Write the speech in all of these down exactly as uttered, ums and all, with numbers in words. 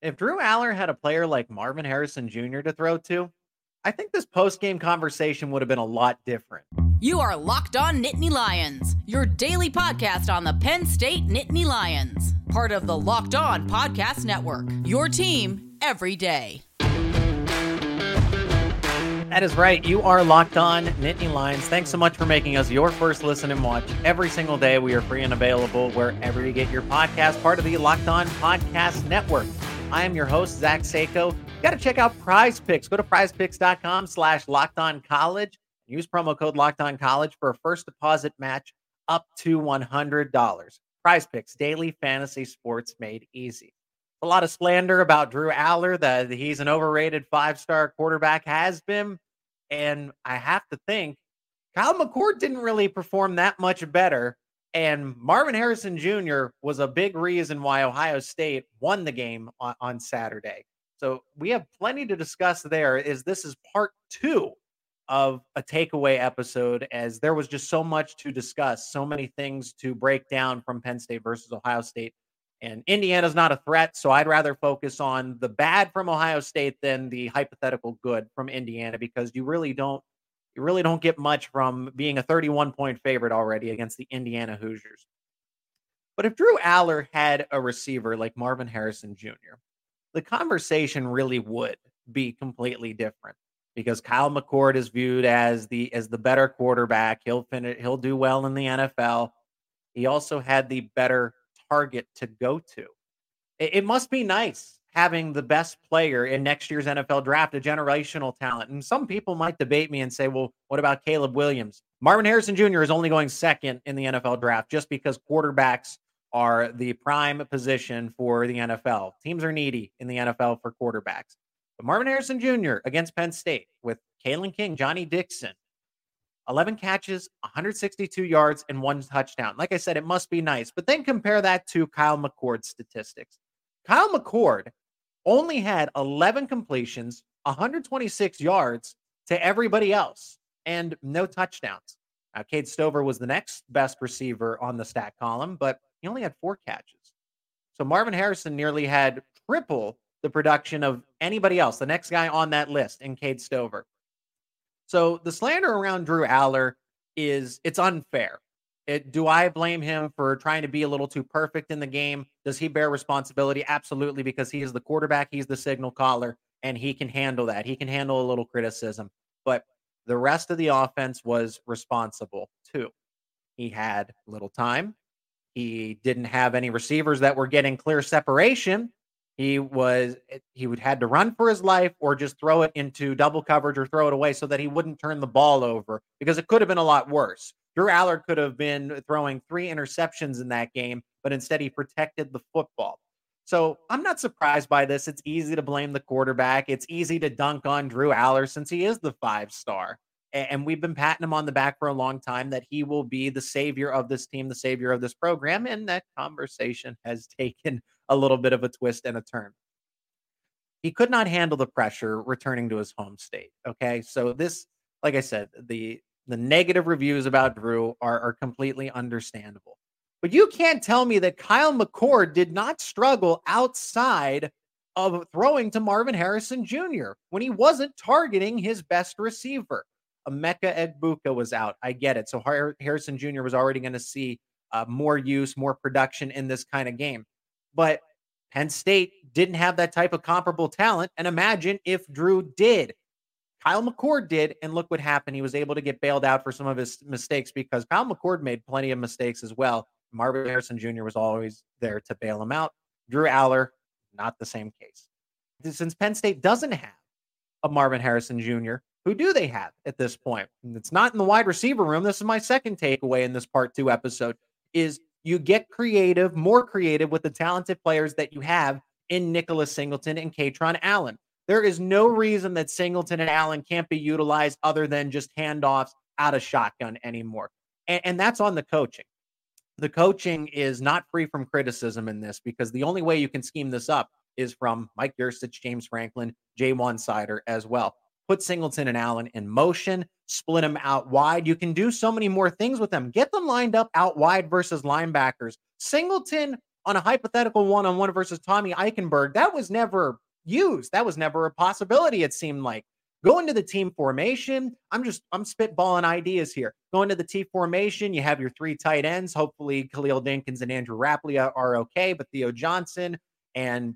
If Drew Allar had a player like Marvin Harrison Junior to throw to, I think this post-game conversation would have been a lot different. You are Locked On Nittany Lions, your daily podcast on the Penn State Nittany Lions, part of the Locked On Podcast Network, your team every day. That is right. You are Locked On Nittany Lions. Thanks so much for making us your first listen and watch every single day. We are free and available wherever you get your podcast, part of the Locked On Podcast Network. I am your host, Zach Seyko. You got to check out PrizePicks. Go to prizepicks.com slash LockedOnCollege. Use promo code LockedOnCollege for a first deposit match up to one hundred dollars. PrizePicks, daily fantasy sports made easy. A lot of slander about Drew Allar, that he's an overrated five-star quarterback, has been. And I have to think Kyle McCord didn't really perform that much better. And Marvin Harrison Junior was a big reason why Ohio State won the game on, on Saturday. So we have plenty to discuss there. Is this is part two of a takeaway episode, as there was just so much to discuss, so many things to break down from Penn State versus Ohio State. And Indiana's not a threat, so I'd rather focus on the bad from Ohio State than the hypothetical good from Indiana, because you really don't You really don't get much from being a thirty-one point favorite already against the Indiana Hoosiers. But if Drew Allar had a receiver like Marvin Harrison Junior, the conversation really would be completely different, because Kyle McCord is viewed as the as the better quarterback. He'll finish, he'll do well in the N F L. He also had the better target to go to. It, it must be nice having the best player in next year's N F L draft, a generational talent. And some people might debate me and say, well, what about Caleb Williams? Marvin Harrison Junior is only going second in the N F L draft just because quarterbacks are the prime position for the N F L. Teams are needy in the N F L for quarterbacks. But Marvin Harrison Junior against Penn State with Kalen King, Johnny Dixon, eleven catches, one hundred sixty-two yards, and one touchdown. Like I said, it must be nice. But then compare that to Kyle McCord's statistics. Kyle McCord only had eleven completions, one hundred twenty-six yards to everybody else, and no touchdowns. Now, Cade Stover was the next best receiver on the stat column, but he only had four catches. So Marvin Harrison nearly had triple the production of anybody else, the next guy on that list, in Cade Stover. So the slander around Drew Allar is, it's unfair. It, do I blame him for trying to be a little too perfect in the game? Does he bear responsibility? Absolutely, because he is the quarterback, he's the signal caller, and he can handle that. He can handle a little criticism. But the rest of the offense was responsible, too. He had little time. He didn't have any receivers that were getting clear separation. He was he would had to run for his life or just throw it into double coverage or throw it away so that he wouldn't turn the ball over, because it could have been a lot worse. Drew Allar could have been throwing three interceptions in that game, but instead he protected the football. So I'm not surprised by this. It's easy to blame the quarterback. It's easy to dunk on Drew Allar since he is the five-star. And we've been patting him on the back for a long time that he will be the savior of this team, the savior of this program. And that conversation has taken a little bit of a twist and a turn. He could not handle the pressure returning to his home state. Okay, so this, like I said, the... The negative reviews about Drew are, are completely understandable. But you can't tell me that Kyle McCord did not struggle outside of throwing to Marvin Harrison Junior when he wasn't targeting his best receiver. Emeka Egbuka was out. I get it. So Harrison Junior was already going to see uh, more use, more production in this kind of game. But Penn State didn't have that type of comparable talent. And imagine if Drew did. Kyle McCord did, and look what happened. He was able to get bailed out for some of his mistakes, because Kyle McCord made plenty of mistakes as well. Marvin Harrison Junior was always there to bail him out. Drew Allar, not the same case. Since Penn State doesn't have a Marvin Harrison Junior, who do they have at this point? And it's not in the wide receiver room. This is my second takeaway in this part two episode, is you get creative, more creative with the talented players that you have in Nicholas Singleton and Kaytron Allen. There is no reason that Singleton and Allen can't be utilized other than just handoffs out of shotgun anymore. And, and that's on the coaching. The coaching is not free from criticism in this, because the only way you can scheme this up is from Mike Yurcich, James Franklin, Jay Wan Sider as well. Put Singleton and Allen in motion, split them out wide. You can do so many more things with them. Get them lined up out wide versus linebackers. Singleton on a hypothetical one-on-one versus Tommy Eichenberg, that was never used. That was never a possibility, it seemed like. Go into the team formation. I'm just, I'm spitballing ideas here. Go into the T formation. You have your three tight ends. Hopefully Khalil Dinkins and Andrew Rappley are okay, but Theo Johnson and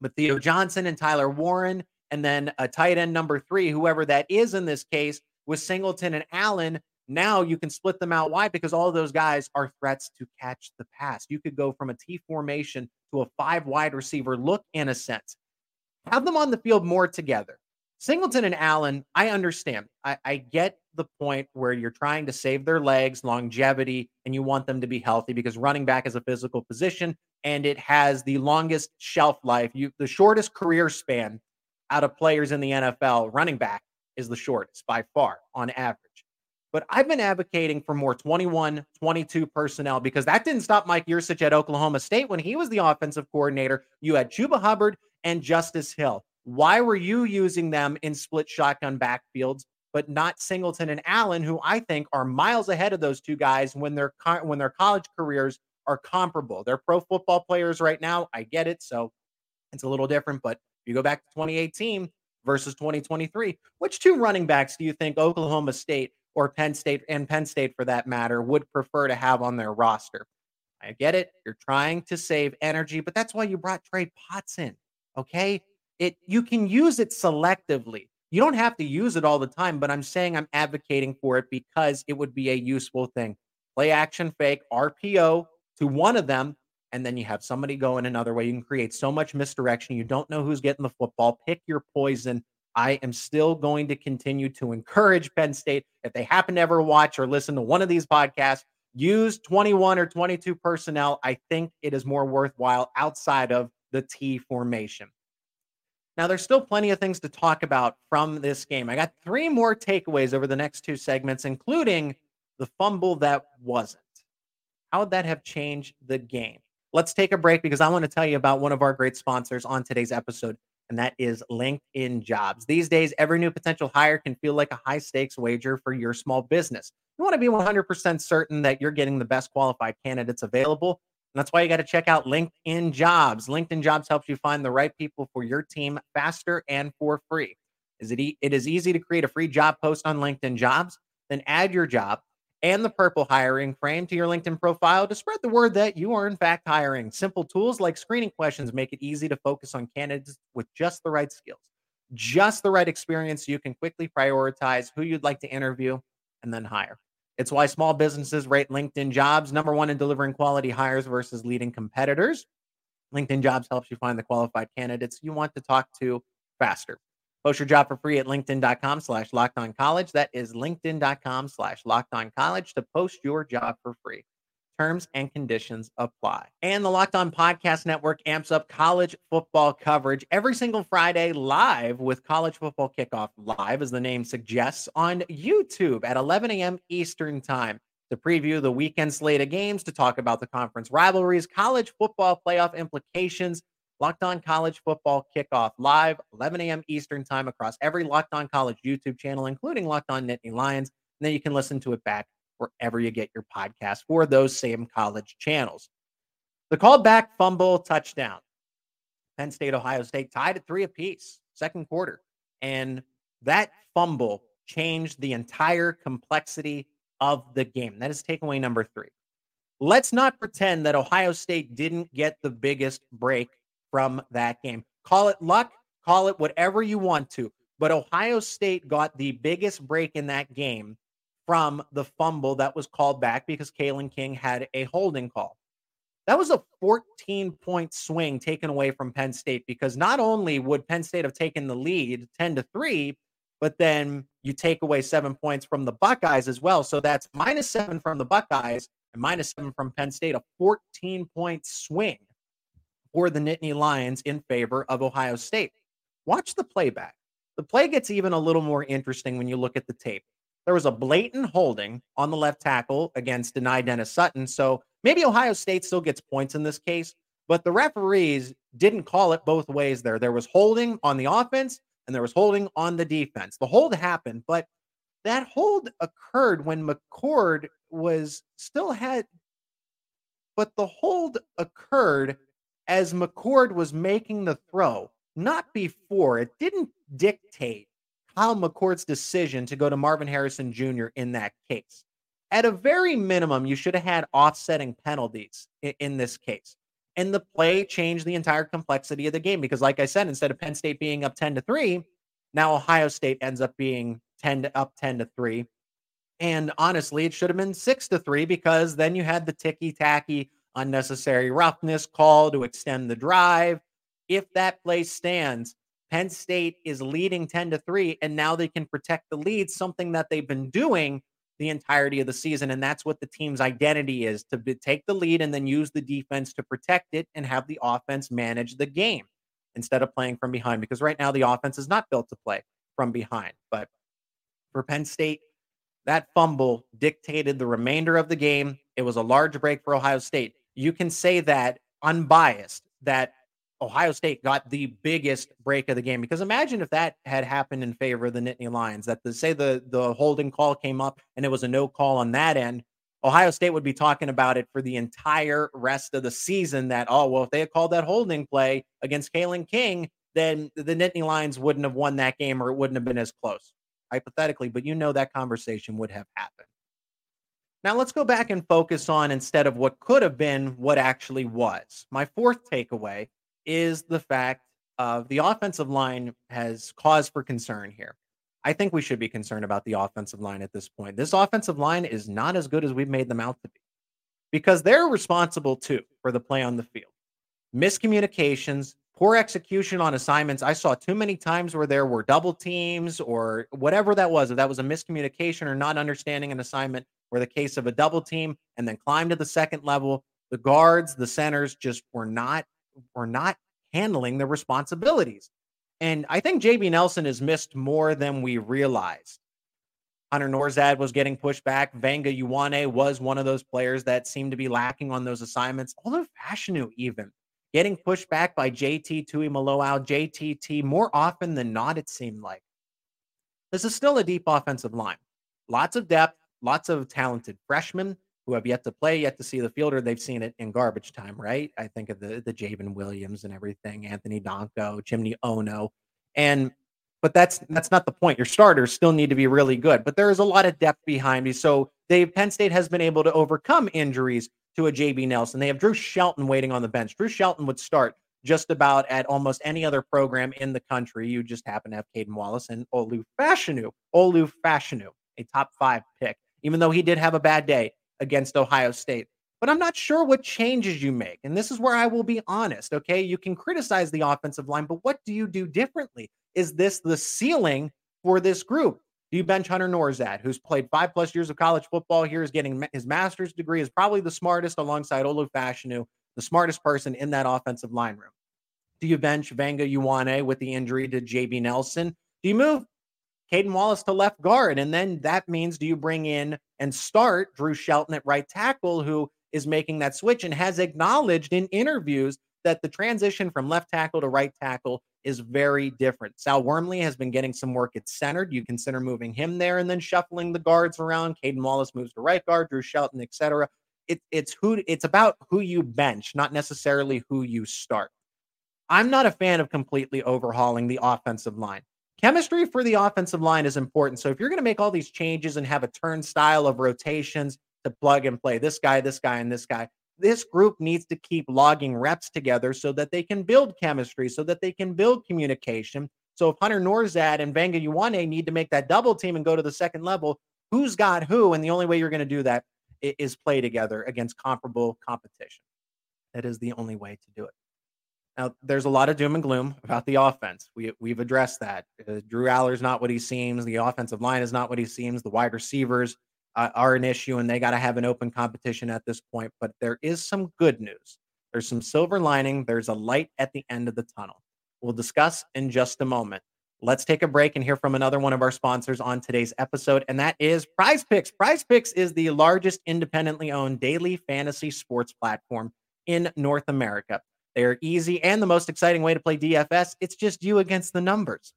but Theo Johnson and Tyler Warren, and then a tight end number three, whoever that is in this case, with Singleton and Allen. Now you can split them out. Why? Because all of those guys are threats to catch the pass. You could go from a T formation to a five wide receiver look in a sense. Have them on the field more together. Singleton and Allen, I understand. I, I get the point where you're trying to save their legs, longevity, and you want them to be healthy because running back is a physical position and it has the longest shelf life. You, the shortest career span out of players in the N F L, running back is the shortest by far on average. But I've been advocating for more twenty-one, twenty-two personnel because that didn't stop Mike Yurcich at Oklahoma State when he was the offensive coordinator. You had Chuba Hubbard and Justice Hill. Why were you using them in split shotgun backfields, but not Singleton and Allen, who I think are miles ahead of those two guys when their co- when their college careers are comparable? They're pro football players right now. I get it. So it's a little different, but if you go back to twenty eighteen versus twenty twenty-three, which two running backs do you think Oklahoma State or Penn State and Penn State for that matter would prefer to have on their roster? I get it. You're trying to save energy, but that's why you brought Trey Potts in. Okay. It, you can use it selectively. You don't have to use it all the time, but I'm saying I'm advocating for it because it would be a useful thing. Play action fake, R P O to one of them, and then you have somebody go in another way. You can create so much misdirection. You don't know who's getting the football. Pick your poison. I am still going to continue to encourage Penn State. If they happen to ever watch or listen to one of these podcasts, use twenty-one or twenty-two personnel. I think it is more worthwhile outside of the T formation. Now, there's still plenty of things to talk about from this game. I got three more takeaways over the next two segments, including the fumble that wasn't. How would that have changed the game? Let's take a break because I want to tell you about one of our great sponsors on today's episode, and that is LinkedIn Jobs. These days, every new potential hire can feel like a high-stakes wager for your small business. You want to be one hundred percent certain that you're getting the best qualified candidates available. And that's why you got to check out LinkedIn Jobs. LinkedIn Jobs helps you find the right people for your team faster and for free. Is it, e- it is easy to create a free job post on LinkedIn Jobs, then add your job and the purple hiring frame to your LinkedIn profile to spread the word that you are in fact hiring. Simple tools like screening questions make it easy to focus on candidates with just the right skills, just the right experience, so you can quickly prioritize who you'd like to interview and then hire. It's why small businesses rate LinkedIn Jobs number one in delivering quality hires versus leading competitors. LinkedIn Jobs helps you find the qualified candidates you want to talk to faster. Post your job for free at linkedin.com slash locked on college. That is linkedin.com slash locked on college to post your job for free. Terms and conditions apply. And the Locked On Podcast Network amps up college football coverage every single Friday live with College Football Kickoff Live, as the name suggests, on YouTube at eleven a.m. Eastern Time to preview the weekend slate of games, to talk about the conference rivalries, college football playoff implications. Locked On College Football Kickoff Live, eleven a.m. Eastern Time across every Locked On College YouTube channel, including Locked On Nittany Lions. And then you can listen to it back wherever you get your podcast for those same college channels. The callback fumble touchdown. Penn State, Ohio State tied at three apiece, second quarter. And that fumble changed the entire complexity of the game. That is takeaway number three. Let's not pretend that Ohio State didn't get the biggest break from that game. Call it luck, call it whatever you want to, but Ohio State got the biggest break in that game from the fumble that was called back because Kalen King had a holding call. That was a fourteen-point swing taken away from Penn State, because not only would Penn State have taken the lead ten to three, but then you take away seven points from the Buckeyes as well. So that's minus seven from the Buckeyes and minus seven from Penn State, a fourteen-point swing for the Nittany Lions in favor of Ohio State. Watch the playback. The play gets even a little more interesting when you look at the tape. There was a blatant holding on the left tackle against Denai Dennis Sutton. So maybe Ohio State still gets points in this case, but the referees didn't call it both ways there. There was holding on the offense and there was holding on the defense. The hold happened, but that hold occurred when McCord was still had but the hold occurred as McCord was making the throw, not before. It didn't dictate Kyle McCord's decision to go to Marvin Harrison Junior in that case. At a very minimum, you should have had offsetting penalties in, in this case. And the play changed the entire complexity of the game because, like I said, instead of Penn State being up ten to three, now Ohio State ends up being ten to up ten to three. And honestly, it should have been six to three because then you had the ticky-tacky unnecessary roughness call to extend the drive. If that play stands, Penn State is leading ten to three, and now they can protect the lead, something that they've been doing the entirety of the season. And that's what the team's identity is, to be, take the lead and then use the defense to protect it and have the offense manage the game instead of playing from behind, because right now the offense is not built to play from behind. But for Penn State, that fumble dictated the remainder of the game. It was a large break for Ohio State. You can say that unbiased, that Ohio State got the biggest break of the game, because imagine if that had happened in favor of the Nittany Lions, that the, say the, the holding call came up and it was a no call on that end. Ohio State would be talking about it for the entire rest of the season that, oh, well, if they had called that holding play against Kalen King, then the Nittany Lions wouldn't have won that game, or it wouldn't have been as close, hypothetically, but you know that conversation would have happened. Now let's go back and focus on, instead of what could have been, what actually was. My fourth takeaway is the fact of the offensive line has cause for concern here. I think we should be concerned about the offensive line at this point. This offensive line is not as good as we've made them out to be, because they're responsible too for the play on the field. Miscommunications, poor execution on assignments. I saw too many times where there were double teams or whatever that was, if that was a miscommunication or not understanding an assignment, or the case of a double team and then climb to the second level. The guards, the centers just were not were not handling their responsibilities. And I think J B Nelson has missed more than we realized. Hunter Norzad was getting pushed back. Vanga Yuane was one of those players that seemed to be lacking on those assignments. Olu Fashinu even getting pushed back by J T Tuimoloau, J T T more often than not, it seemed like. This is still a deep offensive line. Lots of depth, lots of talented freshmen who have yet to play, yet to see the field, or they've seen it in garbage time, right? I think of the, the Javen Williams and everything, Anthony Donko, Chimney Ono. And, but that's, that's not the point. Your starters still need to be really good, but there is a lot of depth behind me. So they, Penn State has been able to overcome injuries to a J B Nelson. They have Drew Shelton waiting on the bench. Drew Shelton would start just about at almost any other program in the country. You just happen to have Caden Wallace and Olu Fashinu, Olu Fashinu, a top five pick, even though he did have a bad day against Ohio State. But I'm not sure what changes you make. And this is where I will be honest, okay? You can criticize the offensive line, but what do you do differently? Is this the ceiling for this group? Do you bench Hunter Norzad, who's played five plus years of college football here, is getting his master's degree, is probably the smartest alongside Olu Fashinu, the smartest person in that offensive line room? Do you bench Vanga Yuane with the injury to J B Nelson? Do you move Caden Wallace to left guard? And then that means, do you bring in and start Drew Shelton at right tackle, who is making that switch and has acknowledged in interviews that the transition from left tackle to right tackle is very different. Sal Wormley has been getting some work at center. Do you consider moving him there and then shuffling the guards around? Caden Wallace moves to right guard, Drew Shelton, et cetera. It, it's, who, it's about who you bench, not necessarily who you start. I'm not a fan of completely overhauling the offensive line. Chemistry for the offensive line is important. So if you're going to make all these changes and have a turnstile of rotations to plug and play this guy, this guy, and this guy, this group needs to keep logging reps together so that they can build chemistry, so that they can build communication. So if Hunter Norzad and Vanga Yuane need to make that double team and go to the second level, who's got who? And the only way you're going to do that is play together against comparable competition. That is the only way to do it. Now, there's a lot of doom and gloom about the offense. We, we've addressed that. Uh, Drew Allar is not what he seems. The offensive line is not what he seems. The wide receivers uh, are an issue, and they got to have an open competition at this point. But there is some good news. There's some silver lining. There's a light at the end of the tunnel. We'll discuss in just a moment. Let's take a break and hear from another one of our sponsors on today's episode, and that is PrizePicks. PrizePicks is the largest independently owned daily fantasy sports platform in North America. They're easy and the most exciting way to play D F S. It's just you against the numbers.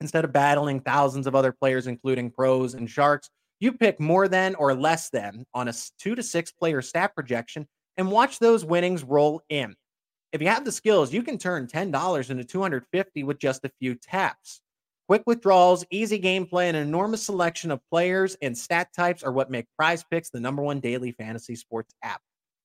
Instead of battling thousands of other players, including pros and sharks, you pick more than or less than on a two to six player stat projection and watch those winnings roll in. If you have the skills, you can turn ten dollars into two hundred fifty dollars with just a few taps. Quick withdrawals, easy gameplay, and an enormous selection of players and stat types are what make PrizePicks the number one daily fantasy sports app.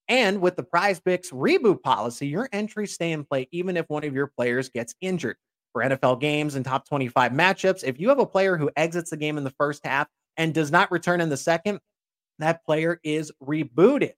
And with the PrizePicks reboot policy, your entries stay in play even if one of your players gets injured. For N F L games and top twenty-five matchups, if you have a player who exits the game in the first half and does not return in the second, that player is rebooted.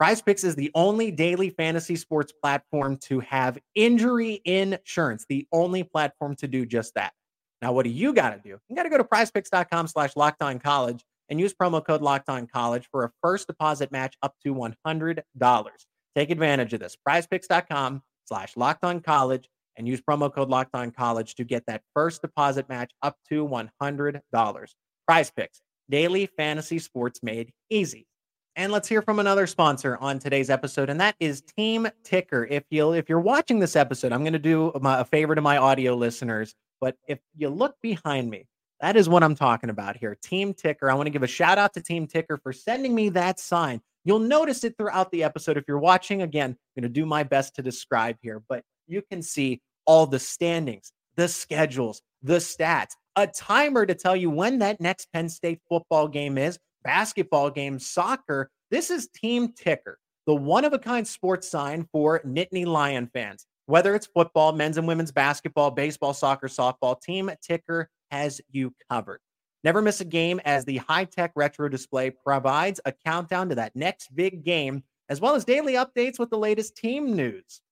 PrizePicks is the only daily fantasy sports platform to have injury insurance, the only platform to do just that. Now, what do you got to do? You got to go to prizepicks.com slash LockedOnCollege and use promo code LockedOnCollege for a first deposit match up to one hundred dollars. Take advantage of this. prizepicks.com slash LockedOnCollege and use promo code LockedOnCollege to get that first deposit match up to one hundred dollars. PrizePicks, daily fantasy sports made easy. And let's hear from another sponsor on today's episode, and that is Team Ticker. If you'll, if you're watching this episode, I'm going to do my, a favor to my audio listeners. But if you look behind me, that is what I'm talking about here. Team Ticker. I want to give a shout out to Team Ticker for sending me that sign. You'll notice it throughout the episode. If you're watching, again, I'm going to do my best to describe here, but you can see all the standings, the schedules, the stats, a timer to tell you when that next Penn State football game is, basketball game, soccer. This is Team Ticker, the one-of-a-kind sports sign for Nittany Lion fans. Whether it's football, men's and women's basketball, baseball, soccer, softball, Team Ticker has you covered. Never miss a game, as the high-tech retro display provides a countdown to that next big game, as well as daily updates with the latest team news.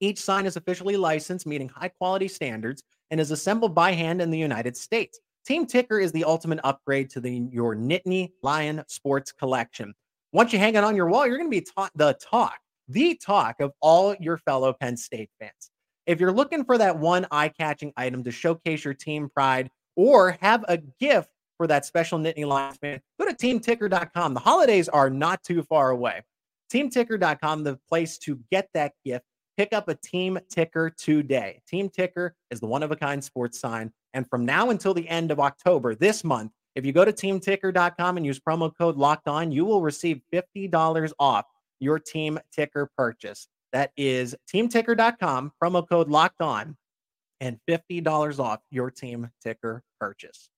Each sign is officially licensed, meeting high-quality standards, and is assembled by hand in the United States. Team Ticker is the ultimate upgrade to the your Nittany Lion sports collection. Once you hang it on your wall, you're going to be taught the talk, the talk of all your fellow Penn State fans. If you're looking for that one eye-catching item to showcase your team pride or have a gift for that special Nittany Lions fan, go to team ticker dot com. The holidays are not too far away. team ticker dot com, the place to get that gift. Pick up a Team Ticker today. Team Ticker is the one-of-a-kind sports sign. And from now until the end of October, this month, if you go to team ticker dot com and use promo code Locked On, you will receive fifty dollars off your Team Ticker purchase. That is team ticker dot com, promo code Locked On, and fifty dollars off your Team Ticker purchase.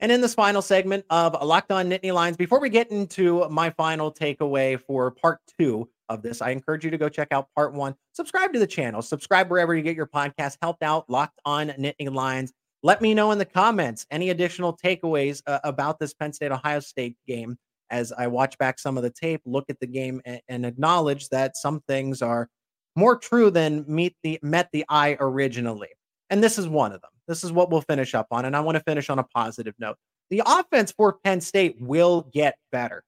And in this final segment of Locked On Nittany Lions, before we get into my final takeaway for part two of this, I encourage you to go check out part one. Subscribe to the channel. Subscribe wherever you get your podcast. Help out Locked On Nittany Lions. Let me know in the comments any additional takeaways uh, about this Penn State Ohio State game as I watch back some of the tape, look at the game, and, and acknowledge that some things are more true than meet the met the eye originally. And this is one of them. This is what we'll finish up on, and I want to finish on a positive note. The offense for Penn State will get better.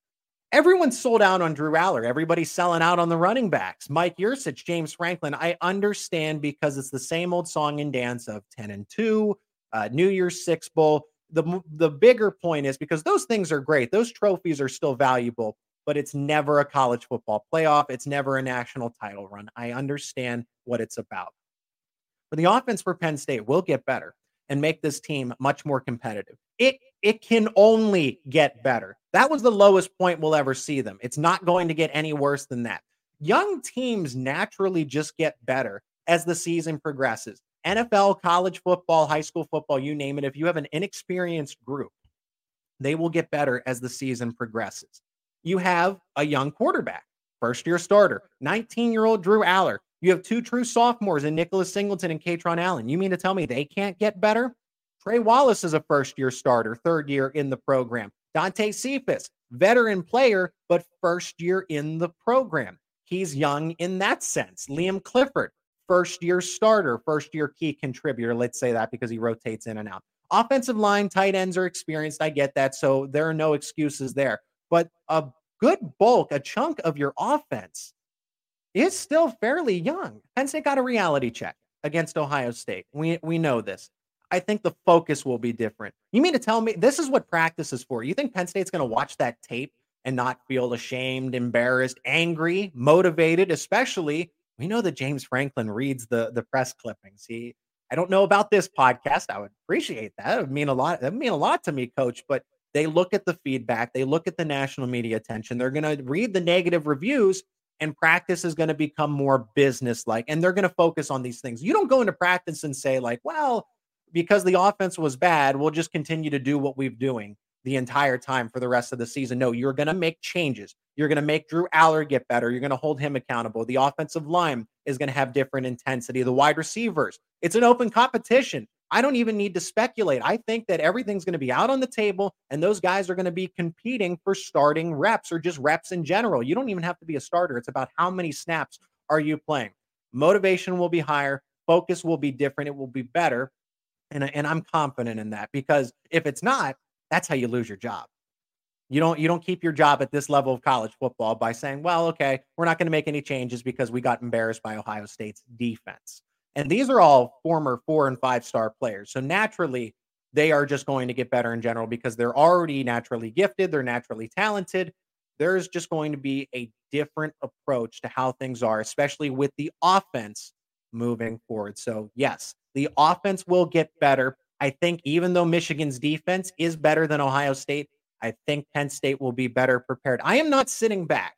Everyone's sold out on Drew Allar. Everybody's selling out on the running backs. Mike Yurcich, James Franklin, I understand, because it's the same old song and dance of ten and two, uh, New Year's Six Bowl. The, the bigger point is, because those things are great, those trophies are still valuable, but it's never a college football playoff. It's never a national title run. I understand what it's about. But the offense for Penn State will get better and make this team much more competitive. It it can only get better. That was the lowest point we'll ever see them. It's not going to get any worse than that. Young teams naturally just get better as the season progresses. N F L, college football, high school football, you name it. If you have an inexperienced group, they will get better as the season progresses. You have a young quarterback, first-year starter, nineteen-year-old Drew Allar. You have two true sophomores in Nicholas Singleton and Kaytron Allen. You mean to tell me they can't get better? Trey Wallace is a first-year starter, third year in the program. Dante Cephas, veteran player, but first year in the program. He's young in that sense. Liam Clifford, first-year starter, first-year key contributor. Let's say that because he rotates in and out. Offensive line, tight ends are experienced. I get that, so there are no excuses there. But a good bulk, a chunk of your offense is still fairly young. Penn State got a reality check against Ohio State. We we know this. I think the focus will be different. You mean to tell me this is what practice is for? You think Penn State's going to watch that tape and not feel ashamed, embarrassed, angry, motivated? Especially, we know that James Franklin reads the, the press clippings. He, I don't know about this podcast. I would appreciate that. It would mean a lot. That would mean a lot to me, Coach. But They look at the feedback. They look at the national media attention. They're going to read the negative reviews, and practice is going to become more business-like. And they're going to focus on these things. You don't go into practice and say, like, well, because the offense was bad, we'll just continue to do what we've doing the entire time for the rest of the season. No, you're going to make changes. You're going to make Drew Allar get better. You're going to hold him accountable. The offensive line is going to have different intensity. The wide receivers, it's an open competition. I don't even need to speculate. I think that everything's going to be out on the table, and those guys are going to be competing for starting reps or just reps in general. You don't even have to be a starter. It's about how many snaps are you playing. Motivation will be higher. Focus will be different. It will be better. And, and I'm confident in that, because if it's not, that's how you lose your job. You don't you don't keep your job at this level of college football by saying, well, okay, we're not going to make any changes because we got embarrassed by Ohio State's defense. And these are all former four and five star players. So naturally, they are just going to get better in general because they're already naturally gifted. They're naturally talented. There's just going to be a different approach to how things are, especially with the offense moving forward. So yes, the offense will get better. I think even though Michigan's defense is better than Ohio State, I think Penn State will be better prepared. I am not sitting back.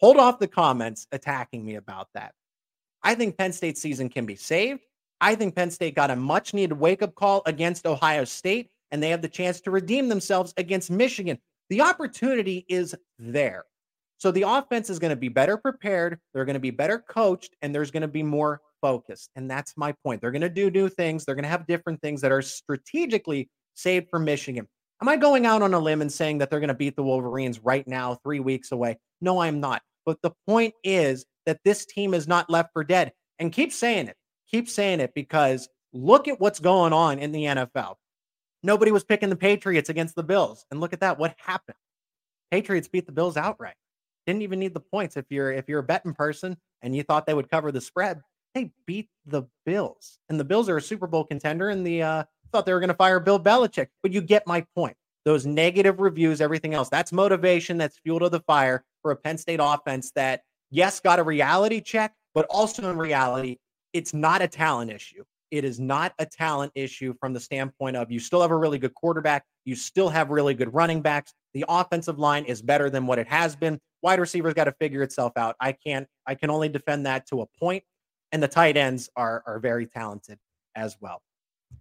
Hold off the comments attacking me about that. I think Penn State's season can be saved. I think Penn State got a much-needed wake-up call against Ohio State, and they have the chance to redeem themselves against Michigan. The opportunity is there. So the offense is going to be better prepared, they're going to be better coached, and there's going to be more focus. And that's my point. They're going to do new things. They're going to have different things that are strategically saved for Michigan. Am I going out on a limb and saying that they're going to beat the Wolverines right now, three weeks away? No, I'm not. But the point is that this team is not left for dead. And keep saying it. Keep saying it, because look at what's going on in the N F L. Nobody was picking the Patriots against the Bills. And look at that. What happened? Patriots beat the Bills outright. Didn't even need the points. If you're if you're a betting person and you thought they would cover the spread, they beat the Bills. And the Bills are a Super Bowl contender, and the uh, thought they were going to fire Bill Belichick. But you get my point. Those negative reviews, everything else, that's motivation, that's fuel to the fire for a Penn State offense that, yes, got a reality check, but also in reality, it's not a talent issue. It is not a talent issue from the standpoint of you still have a really good quarterback. You still have really good running backs. The offensive line is better than what it has been. Wide receivers got to figure itself out. I can't, I can only defend that to a point. And the tight ends are, are very talented as well.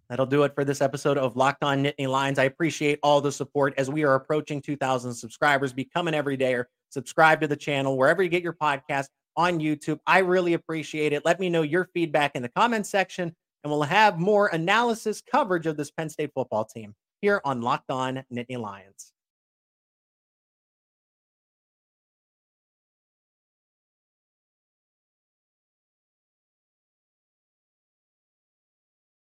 That'll do it for this episode of Locked On Nittany Lions. I appreciate all the support as we are approaching two thousand subscribers. Become an everydayer. Subscribe to the channel wherever you get your podcast, on YouTube. I really appreciate it. Let me know your feedback in the comments section, and we'll have more analysis coverage of this Penn State football team here on Locked On Nittany Lions.